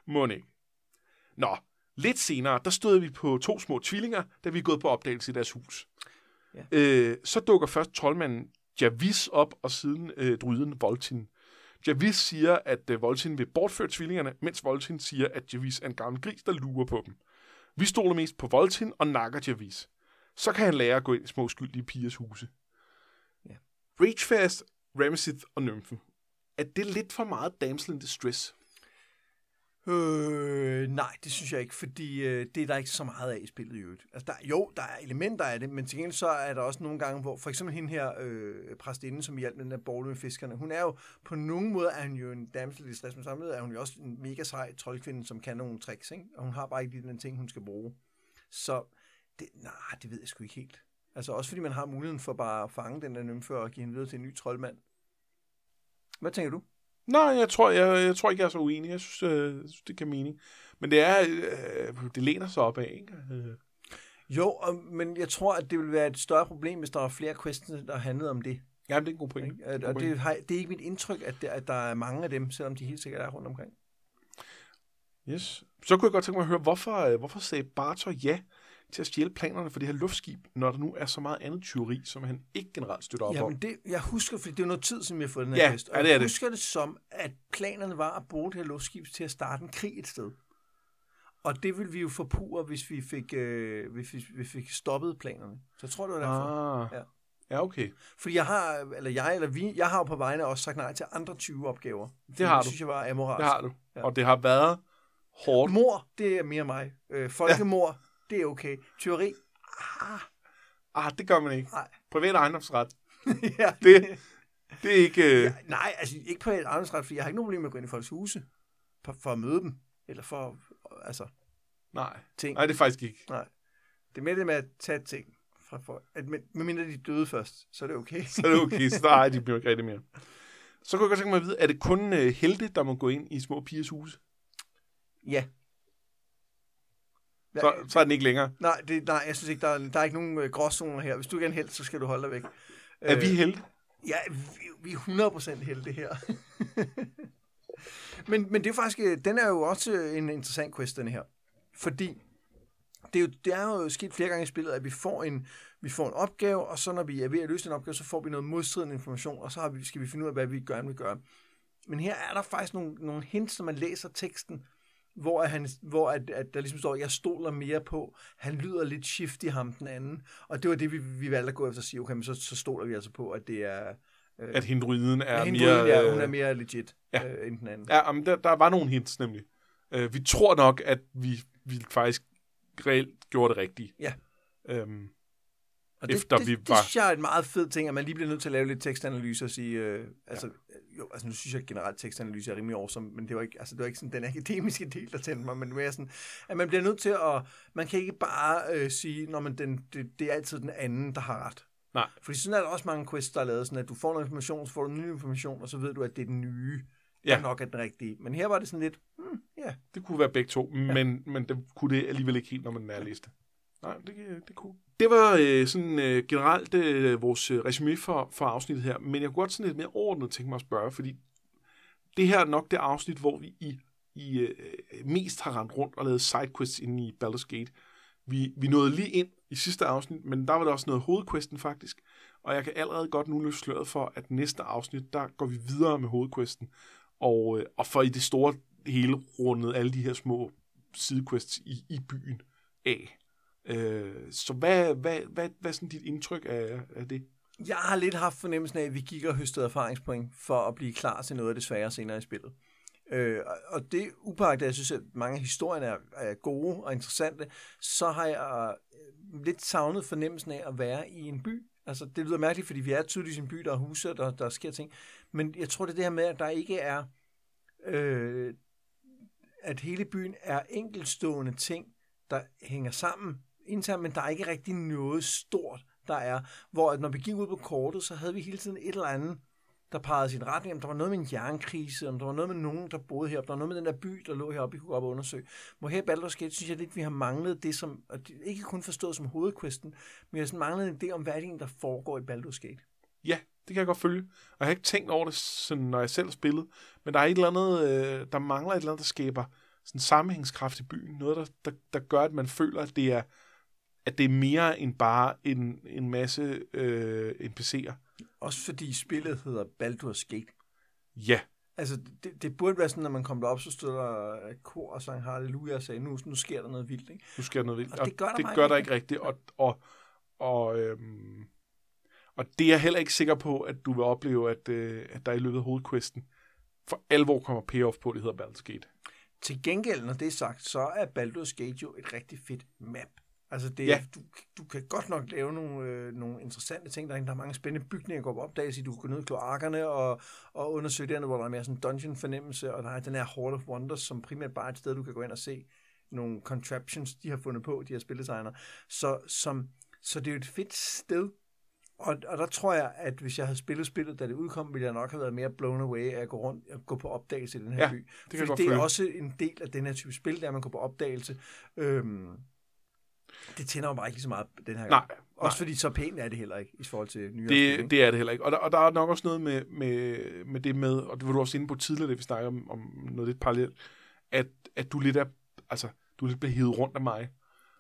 Monik. Nå, lidt senere, der stod vi på to små tvillinger, da vi er gået på opdagelse i deres hus. Ja. Så dukker først troldmanden Javis op, og siden dryden Voltin. Javis siger, at Voltin vil bortføre tvillingerne, mens Voltin siger, at Javis er en gammel gris, der lurer på dem. Vi stoler mest på Voltin og nakker Javis. Så kan han lære at gå ind i små skyldige pigers huse. Ja. Ragefast, Ramsith og nymfen. Er det lidt for meget damsel in distress? Nej, det synes jeg ikke, fordi det er der ikke så meget af i spillet i øvrigt. Altså, der er elementer af det, men til gengæld så er der også nogle gange, hvor for eksempel hende her præstinden, som hjalp med den her borgle med fiskerne, hun er jo på nogen måde er hun jo en damsel i distress, men samtidig er hun jo også en mega sej troldkvinde, som kan nogle tricks, ikke? Og hun har bare ikke lige den ting, hun skal bruge. Så det ved jeg sgu ikke helt. Altså også fordi man har muligheden for bare at fange den der nymfe og give hende videre til en ny troldmand. Hvad tænker du? Nej, jeg tror ikke, jeg er så uenig. Jeg synes det kan mening. Men det læner sig op af, ikke? Men jeg tror, at det vil være et større problem, hvis der var flere questions, der handlede om det. Ja, det er en god pointe. Det er ikke mit indtryk, at der er mange af dem, selvom de helt sikkert er rundt omkring. Yes. Så kunne jeg godt tænke mig at høre, hvorfor sagde Barton ja til at stjæle planerne for det her luftskib, når der nu er så meget andet tyveri, som han ikke generelt støtter op om? Jeg husker, fordi det er noget tid, som vi har fået den her liste, og jeg husker det som, at planerne var at bruge det her luftskib til at starte en krig et sted. Og det ville vi jo forpure, hvis vi fik, hvis vi fik stoppet planerne. Så jeg tror, det var derfor. Ja, okay. Fordi jeg har jo på vegne også sagt nej til andre 20 opgaver. Det har du. Synes jeg var amoralsk. Det har du. Ja. Og det har været hårdt. Mord, det er mere mig. Folkemord. Ja. Det er okay. Tyveri? Det gør man ikke. Nej. Privat ejendomsret? Ja. Det er ikke... nej, altså ikke privat ejendomsret, for jeg har ikke nogen problem med at gå ind i folks huse for at møde dem. Eller for... altså... Nej. Ting. Nej, det er faktisk ikke. Nej. Det er mere det med at tage ting fra folk. Medmindre de døde først, så er det okay. Så er det okay. Så nej, de bliver ikke rigtig mere. Så kunne jeg godt tænke mig at vide, er det kun helte, der må gå ind i små pigers huse? Ja. Så er den ikke længere. Nej, jeg synes ikke, der er ikke nogen gråzoner her. Hvis du ikke er en held, så skal du holde dig væk. Er vi helte? Ja, vi er 100% helte her. men det er faktisk, den er jo også en interessant quest, den her. Fordi det er jo sket flere gange i spillet, at vi får en opgave, og så når vi er ved at løse den opgave, så får vi noget modstridende information, og så skal vi finde ud af, hvad vi gør, end vi gør. Men her er der faktisk nogle hints, når man læser teksten, hvor der ligesom står, jeg stoler mere på, han lyder lidt shifty ham den anden, og det var det, vi valgte at gå efter og sige, okay, men så stoler vi altså på, at det er... at hindryden er mere... hun er mere legit end den anden. Ja, men der var nogle hints nemlig. Vi tror nok, at vi faktisk reelt gjorde det rigtigt. Ja. Og det synes jeg er en meget fed ting, at man lige bliver nødt til at lave lidt tekstanalyse og sige, nu synes jeg generelt tekstanalyse er rimelig awesome, men det var ikke sådan den akademiske del, der tændte mig, men mere sådan, at man bliver nødt til at, man kan ikke bare sige, det er altid den anden, der har ret. Nej. Fordi sådan er der også mange quests, der er lavet sådan, at du får noget information, så får du ny information, og så ved du, at det er den nye, der nok er den rigtige. Men her var det sådan lidt, det kunne være begge to, men det kunne det alligevel ikke helt, når man er liste. Nej, det kunne. Det var generelt vores resume for afsnittet her, men jeg kunne godt sådan lidt mere overordnet tænke mig at spørge, fordi det her er nok det afsnit, hvor vi i mest har rendt rundt og lavet sidequests inde i Baldur's Gate. Vi nåede lige ind i sidste afsnit, men der var der også noget hovedquesten faktisk, og jeg kan allerede godt nu løfte sløret for, at næste afsnit, der går vi videre med hovedquesten, og for i det store hele rundet alle de her små sidequests i byen af. Så hvad er sådan dit indtryk af det? Jeg har lidt haft fornemmelsen af, at vi gik og høstede erfaringspoint for at blive klar til noget af det svære senere i spillet. Og det upagtet, jeg synes, at mange af historierne er gode og interessante, så har jeg lidt savnet fornemmelsen af at være i en by. Altså, det lyder mærkeligt, fordi vi er tydeligvis i en by, der er huse, der sker ting. Men jeg tror, det er det her med, at der ikke er... at hele byen er enkeltstående ting, der hænger sammen internt, men der er ikke rigtig noget stort, der er, hvor at når vi gik ud på kortet, så havde vi hele tiden et eller andet, der pegede sin retning. Om der var noget med en jernkrise, om der var noget med nogen, der boede heroppe, der var noget med den der by, der lå heroppe, vi kunne gå op og undersøge. Hvor her i Baldur's Gate, synes jeg lidt, vi har manglet det, som ikke kun forstået som hovedquesten, men jeg har manglet en idé om, hvad det der foregår i Baldur's Gate. Ja, det kan jeg godt følge. Og jeg har ikke tænkt over det, sådan, når jeg selv spillede, men der er et eller andet, der mangler et eller andet, der skaber sådan sammenhængskraft i byen. Noget, der gør, at man føler, at det er mere end bare en masse NPC'er. Også fordi spillet hedder Baldur's Gate. Ja. Altså, det burde være sådan, at man kom derop, så stod der kor og sang halleluja og sagde, nu sker der noget vildt, ikke? Nu sker der noget vildt, og det gør der ikke rigtigt. Og det er jeg heller ikke sikker på, at du vil opleve, at der i løbet af hovedquesten for alvor kommer payoff på, det hedder Baldur's Gate. Til gengæld, når det er sagt, så er Baldur's Gate jo et rigtig fedt map. Altså, du kan godt nok lave nogle interessante ting. Der er mange spændende bygninger, der går på opdagelse. Du kan gå ned i kloakkerne og undersøge dernede, hvor der er mere sådan en dungeon-fornemmelse. Og der er den her Hall of Wonders, som primært bare er et sted, du kan gå ind og se nogle contraptions, de har fundet på, de her spildesignere. Så det er jo et fedt sted. Og der tror jeg, at hvis jeg havde spillet, da det udkom, ville jeg nok have været mere blown away af at gå rundt og gå på opdagelse i den her by. Det er også en del af den her type spil, der man går på opdagelse. Det tænder jo bare ikke lige så meget den her gang. Også fordi så pænt er det heller ikke i forhold til nyere. Det er det heller ikke. Og der er nok også noget med det med, og det var du også inde på tidligere, da vi snakkede om noget lidt parallelt, at du lidt bliver hevet rundt af mig.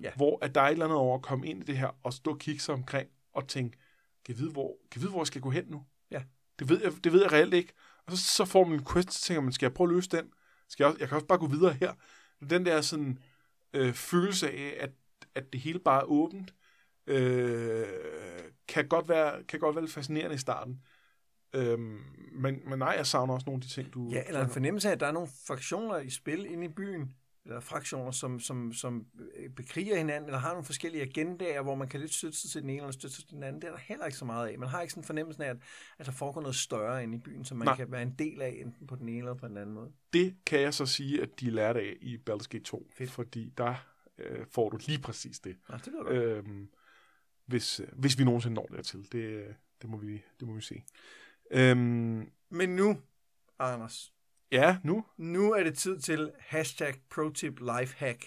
Ja. Hvor at der er et eller andet over at komme ind i det her og stå og kigge sig omkring og tænke, kan jeg vide, hvor jeg skal gå hen nu? Ja. Det ved jeg reelt ikke. Og så får man en quest, så tænker man, skal jeg prøve at løse den? Jeg kan også bare gå videre her. Den der sådan følelse af, at det hele bare er åbent, kan godt være lidt fascinerende i starten. Men nej, jeg savner også nogle af de ting, du... Ja, eller en fornemmelse af, at der er nogle fraktioner i spil inde i byen, eller fraktioner, som bekriger hinanden, eller har nogle forskellige agendaer, hvor man kan lidt støtte sig til den ene, eller støtte sig til den anden. Det er der heller ikke så meget af. Man har ikke sådan en fornemmelse af, at der foregår noget større inde i byen, som man kan være en del af, enten på den ene eller på den anden måde. Det kan jeg så sige, at de lærte af i Baldur's Gate 2, fordi der får du lige præcis det. Ja, det lyder godt. Hvis vi nogensinde når dertil. Det må vi se. Men nu, Anders. Ja, nu? Nu er det tid til #ProTipLifehack.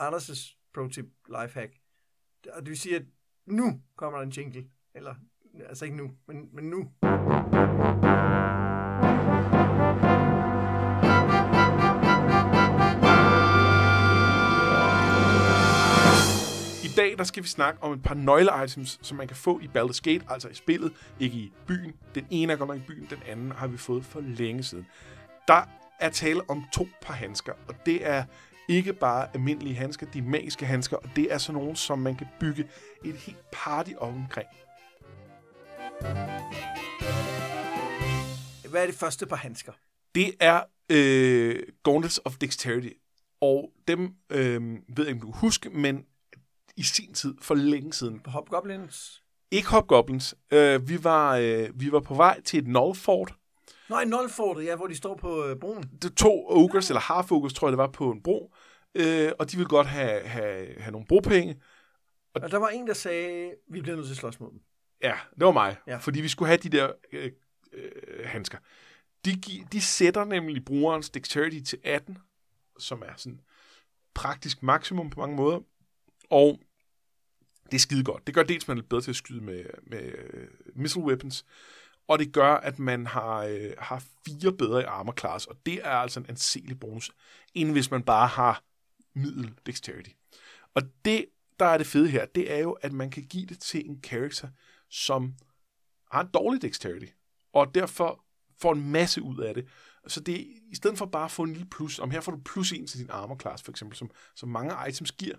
Anders' ProTip Lifehack. Og det vil sige, at nu kommer der en jingle. Eller, altså ikke nu, men nu. I dag der skal vi snakke om et par nøgle-items, som man kan få i Baldur's Gate, altså i spillet, ikke i byen. Den ene er godt nok i byen, den anden har vi fået for længe siden. Der er tale om 2 par handsker, og det er ikke bare almindelige handsker, de er magiske handsker, og det er sådan nogle, som man kan bygge et helt party omkring. Hvad er det første par handsker? Det er Gauntlets of Dexterity, og dem ved jeg ikke, om du husker, men i sin tid, for længe siden. Hobgoblins? Ikke Hobgoblins. Vi var på vej til et Nullfort. Nej, Nullfortet, ja, hvor de står på broen. Det 2 ogres, eller half-ogres, tror jeg, det var på en bro. Og de ville godt have nogle bropenge. Og der var en, der sagde, vi bliver nødt til at slås mod dem. Ja, det var mig. Ja. Fordi vi skulle have de der handsker. De sætter nemlig brugerens dexterity til 18, som er sådan praktisk maksimum på mange måder. Og det er skide godt. Det gør dels, at man er lidt bedre til at skyde med missile weapons, og det gør, at man har 4 bedre i armor class, og det er altså en anselig bonus, end hvis man bare har middel dexterity. Og det, der er det fede her, det er jo, at man kan give det til en character, som har en dårlig dexterity, og derfor får en masse ud af det. Så det i stedet for bare at få en lille plus, om her får du plus 1 til din armor class, for eksempel, som mange items giver,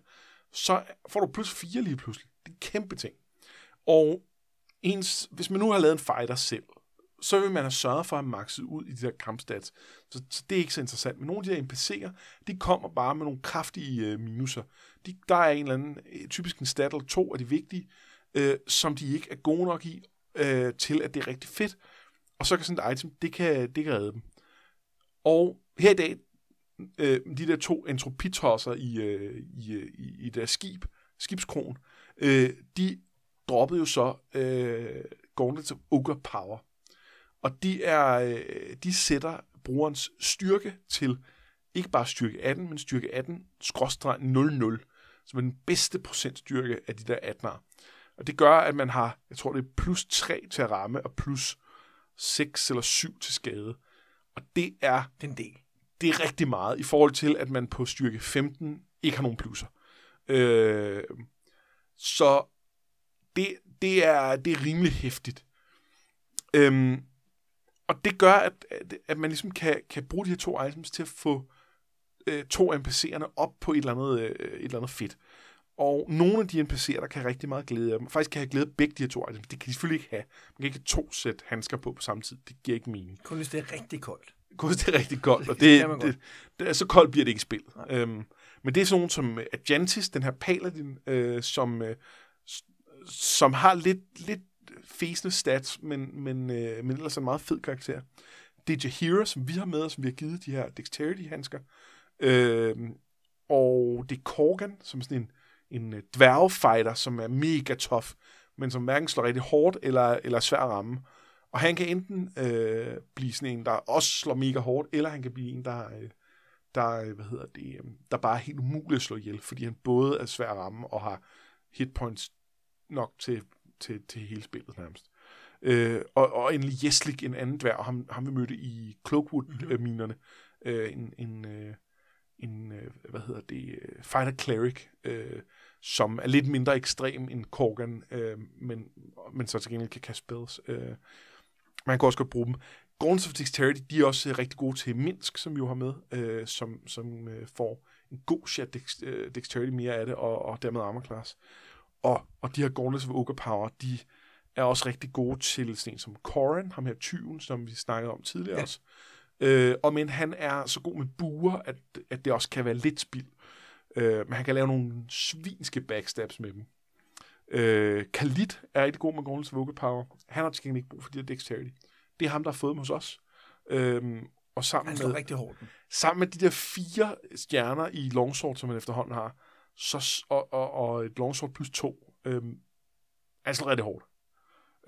så får du plus 4 lige pludselig. Det er en kæmpe ting. Og hvis man nu har lavet en fighter selv, så vil man have sørget for at maxe ud i de der kampstats. Så det er ikke så interessant. Men nogle af de der NPC'er, de kommer bare med nogle kraftige minuser. Der er en eller anden, typisk en stat eller 2 af de vigtige, som de ikke er gode nok i, til at det er rigtig fedt. Og så kan sådan et item, det kan redde dem. Og her i dag, de der 2 entropitosser i der skibskron, de droppede jo så Gauntlets of Ogre Power. Og de sætter brugerens styrke til ikke bare styrke 18, men styrke 18-00, som er den bedste procentstyrke af de der 18'ere. Og det gør, at man har, jeg tror det er plus 3 til at ramme, og plus 6 eller 7 til skade. Og det er den del. Det er rigtig meget i forhold til, at man på styrke 15 ikke har nogen plusser. Så det er rimelig hæftigt. Og det gør, at man ligesom kan bruge de her to items til at få to NPC'erne op på et eller andet fedt. Og nogle af de NPC'er, der kan rigtig meget glæde af dem, faktisk kan have glæde af begge de her to items. Det kan de selvfølgelig ikke have. Man kan ikke have to sæt handsker på samme tid. Det giver ikke mening. Kun hvis det er rigtig koldt. Og det er så koldt bliver det ikke spillet. Men det er sådan nogen som Ajantis, den her paladin, som har lidt fæsende stats, men ellers en meget fed karakter. Det er Jaheira, som vi har med, og som vi har givet de her dexterity-handsker. Og det er Corgan, som er sådan en dværgefighter, som er mega tough, men som hverken slår rigtig hårdt eller svær at ramme. Og han kan enten blive sådan en, der også slår mega hårdt, eller han kan blive en, der bare er helt umulig at slå ihjel, fordi han både er svær at ramme og har hitpoints nok til hele spillet nærmest. Og en Jeslik, en anden dværg, og ham vi mødte i Cloakwood-minerne. Fighter Cleric, som er lidt mindre ekstrem end Corgan, men så til gengæld kan kaste spells. Man kan også godt bruge dem. Gauntlets of Dexterity, de er også rigtig gode til Minsk, som vi jo har med, som får en god chat Dexterity mere af det, og dermed armor class. Og de her Gauntlets of Ogre Power, de er også rigtig gode til sådan en som Corran, ham her tyven, som vi snakkede om tidligere også. Og men han er så god med buer, at det også kan være lidt spild. Men han kan lave nogle svinske backstabs med dem. Khalid er rigtig god med Gauntlets of Ogre Power. Han har til gengæld ikke brug for de her dexterity. Det er ham, der har fået dem hos os. Og sammen med de der 4 stjerner i longsword, som han efterhånden har, så, og et longsword plus 2, han slår rigtig hårdt.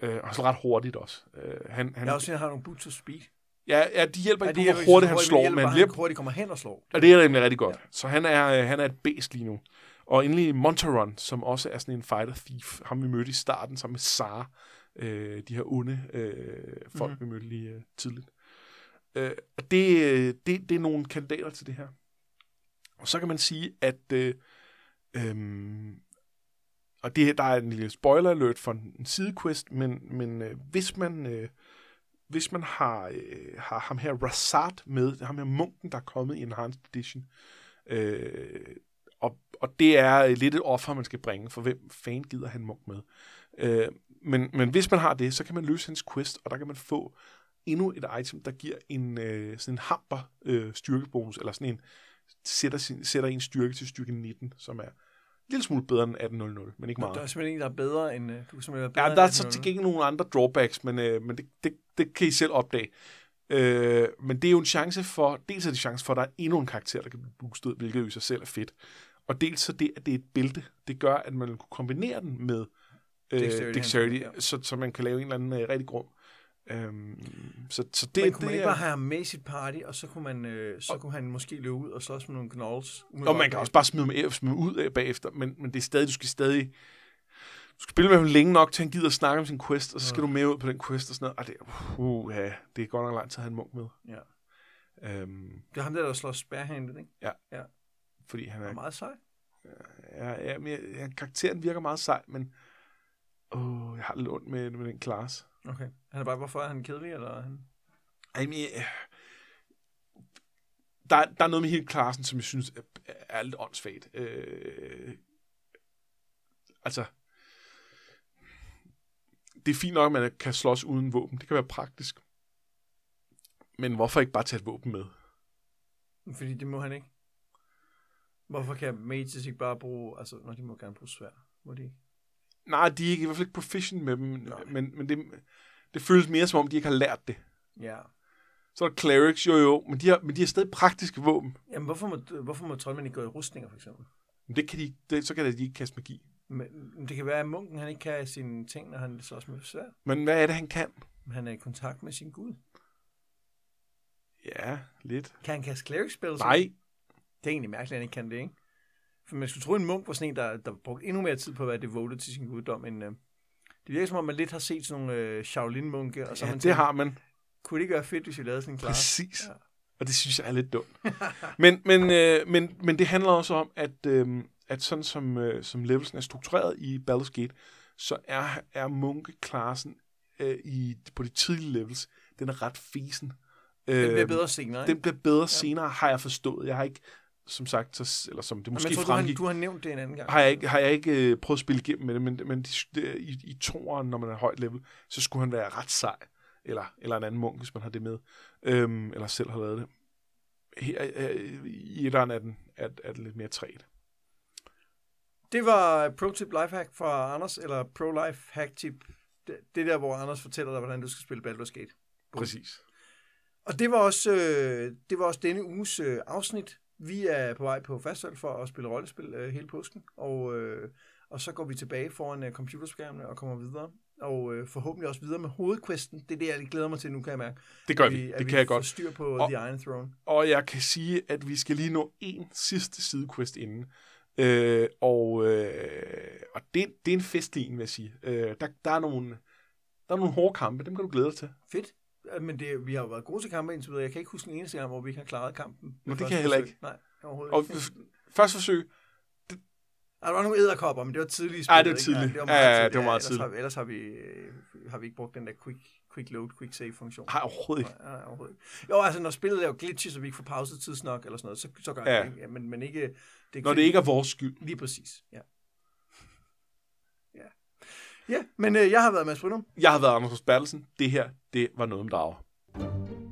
Og han slår ret hurtigt også. Han jeg også siger, han har nogle boots to speed. Ja, de hjælper ikke på, hvor hurtigt han slår. Men hvor hurtigt kommer hen og slår. Og det er nemlig rigtig godt. Ja. Så han er et bæst lige nu. Og endelig Monteron, som også er sådan en fighter thief. Ham vi mødte i starten sammen med Sara. De her onde folk, vi mødte lige tidligt. Og det er nogle kandidater til det her. Og så kan man sige, at... og det her, der er en lille spoiler alert for en sidequest, men hvis man har ham her Rassad med, ham her munken, der er kommet i Enhanced Edition, og det er lidt et offer, man skal bringe, for hvem fanden gider han munk med. Men hvis man har det, så kan man løse hans quest, og der kan man få endnu et item, der giver sådan en hamper styrkebonus, eller sådan en sætter en styrke til styrke 19, som er en lille smule bedre end 18.00, men ikke meget. Der er simpelthen en, der er bedre end... der er så til gengæld nogle andre drawbacks, men det kan I selv opdage. Men det er jo en chance for... Dels er det en chance for, at der er endnu en karakter, der kan blive boostet, hvilket jo i sig selv er fedt. Og dels så det, at det er et bælte. Det gør, at man kunne kombinere den med dexterity, ja. så man kan lave en eller anden rigtig grum. Så det, men kunne man ikke bare have ham med i sit party, og så kunne man kunne han måske løbe ud og slås med nogle knolls. Og man kan også bare smide ud af bagefter, men det er stadig, du skal spille med ham længe nok, til han gider at snakke om sin quest, og så skal du med ud på den quest og sådan noget. Det er godt nok lang tid at have en munk med. Ja. Det er ham der slår spærhandet, ikke? Ja. Fordi han er meget sej. Ja, men karakteren virker meget sej, men jeg har lidt ondt med den klasse. Okay. Han er bare, hvorfor er han kedelig, eller han... der er noget med hele klassen, som jeg synes er lidt åndssvagt. Det er fint nok, at man kan slås uden våben. Det kan være praktisk. Men hvorfor ikke bare tage et våben med? Fordi det må han ikke. Hvorfor kan mages ikke bare bruge... når de må gerne bruge sværd, må de ikke? Nej, de er ikke, i hvert fald ikke proficient med dem, men det føles mere som om, de ikke har lært det. Ja. Så er der clerics, men de har stadig praktiske våben. Jamen, hvorfor må troldmænd ikke gå i rustninger, for eksempel? Men det kan de ikke kaste magi. Men det kan være, at munken han ikke kan sine ting, når han slås med sværd. Men hvad er det, han kan? Han er i kontakt med sin gud. Ja, lidt. Kan han kaste cleric spells? Nej. Det er egentlig mærkeligt, at han ikke kan det, ikke? For man skulle tro, en munk var sådan en, der brugte endnu mere tid på at være devoted til sin guddom, end... Det virker som om, man lidt har set sådan nogle Shaolin-munke. Og så ja, man tænker, det har man. Kunne det ikke være fedt, hvis vi lavede sådan en klar? Præcis. Ja. Og det synes jeg er lidt dumt. men det handler også om, at sådan som levelsen er struktureret i Baldur's Gate, så er munkeklassen på de tidlige levels, den er ret fesen. Den bliver bedre senere. Den bliver bedre senere, har jeg forstået. Jeg har ikke, som sagt, eller som det måske fremgik. Men jeg tror, du har nævnt det en anden gang. Har jeg ikke prøvet at spille igennem med det, men i toeren, når man er højt level, så skulle han være ret sej. Eller en anden munk, hvis man har det med. Eller selv har lavet det. I et andet er det lidt mere træt. Det var pro-tip lifehack fra Anders, eller pro-lifehack-tip. Det der, hvor Anders fortæller dig, hvordan du skal spille Baldur's Gate. Præcis. Og det var også denne uges afsnit. Vi er på vej på fasthold for at spille rollespil hele påsken, og så går vi tilbage foran computerskærmene og kommer videre. Og forhåbentlig også videre med hovedquesten. Det er det, jeg glæder mig til nu, kan jeg mærke. Det gør vi. Det kan jeg godt. At vi får styr på The Iron Throne. Og jeg kan sige, at vi skal lige nå en sidste sidequest inden. Og det er en festlin, vil jeg sige. Der er nogle hårde kampe, dem kan du glæde dig til. Fedt. Men vi har jo været gode til kampe indtil videre. Jeg kan ikke huske den eneste gang, hvor vi ikke har klaret kampen. Men det kan jeg heller ikke. Nej, overhovedet ikke. Og første forsøg... Der var nogle edderkopper, men det var tidligt. Nej, det var tidligt. Det var meget tidligt. Ellers har vi ikke brugt den der quick load, quick save funktion. Nej, overhovedet ikke. Nej, overhovedet ikke. Jo, altså når spillet laver glitches, så vi ikke får pauset tidsnok, eller sådan noget, så gør det ikke. Ja, men ikke... Når det ikke er vores skyld. Lige præcis, ja. Ja, men jeg har været Mads Brynum. Jeg har været Anders Frost Bertelsen. Det her, det var Noget med Drager.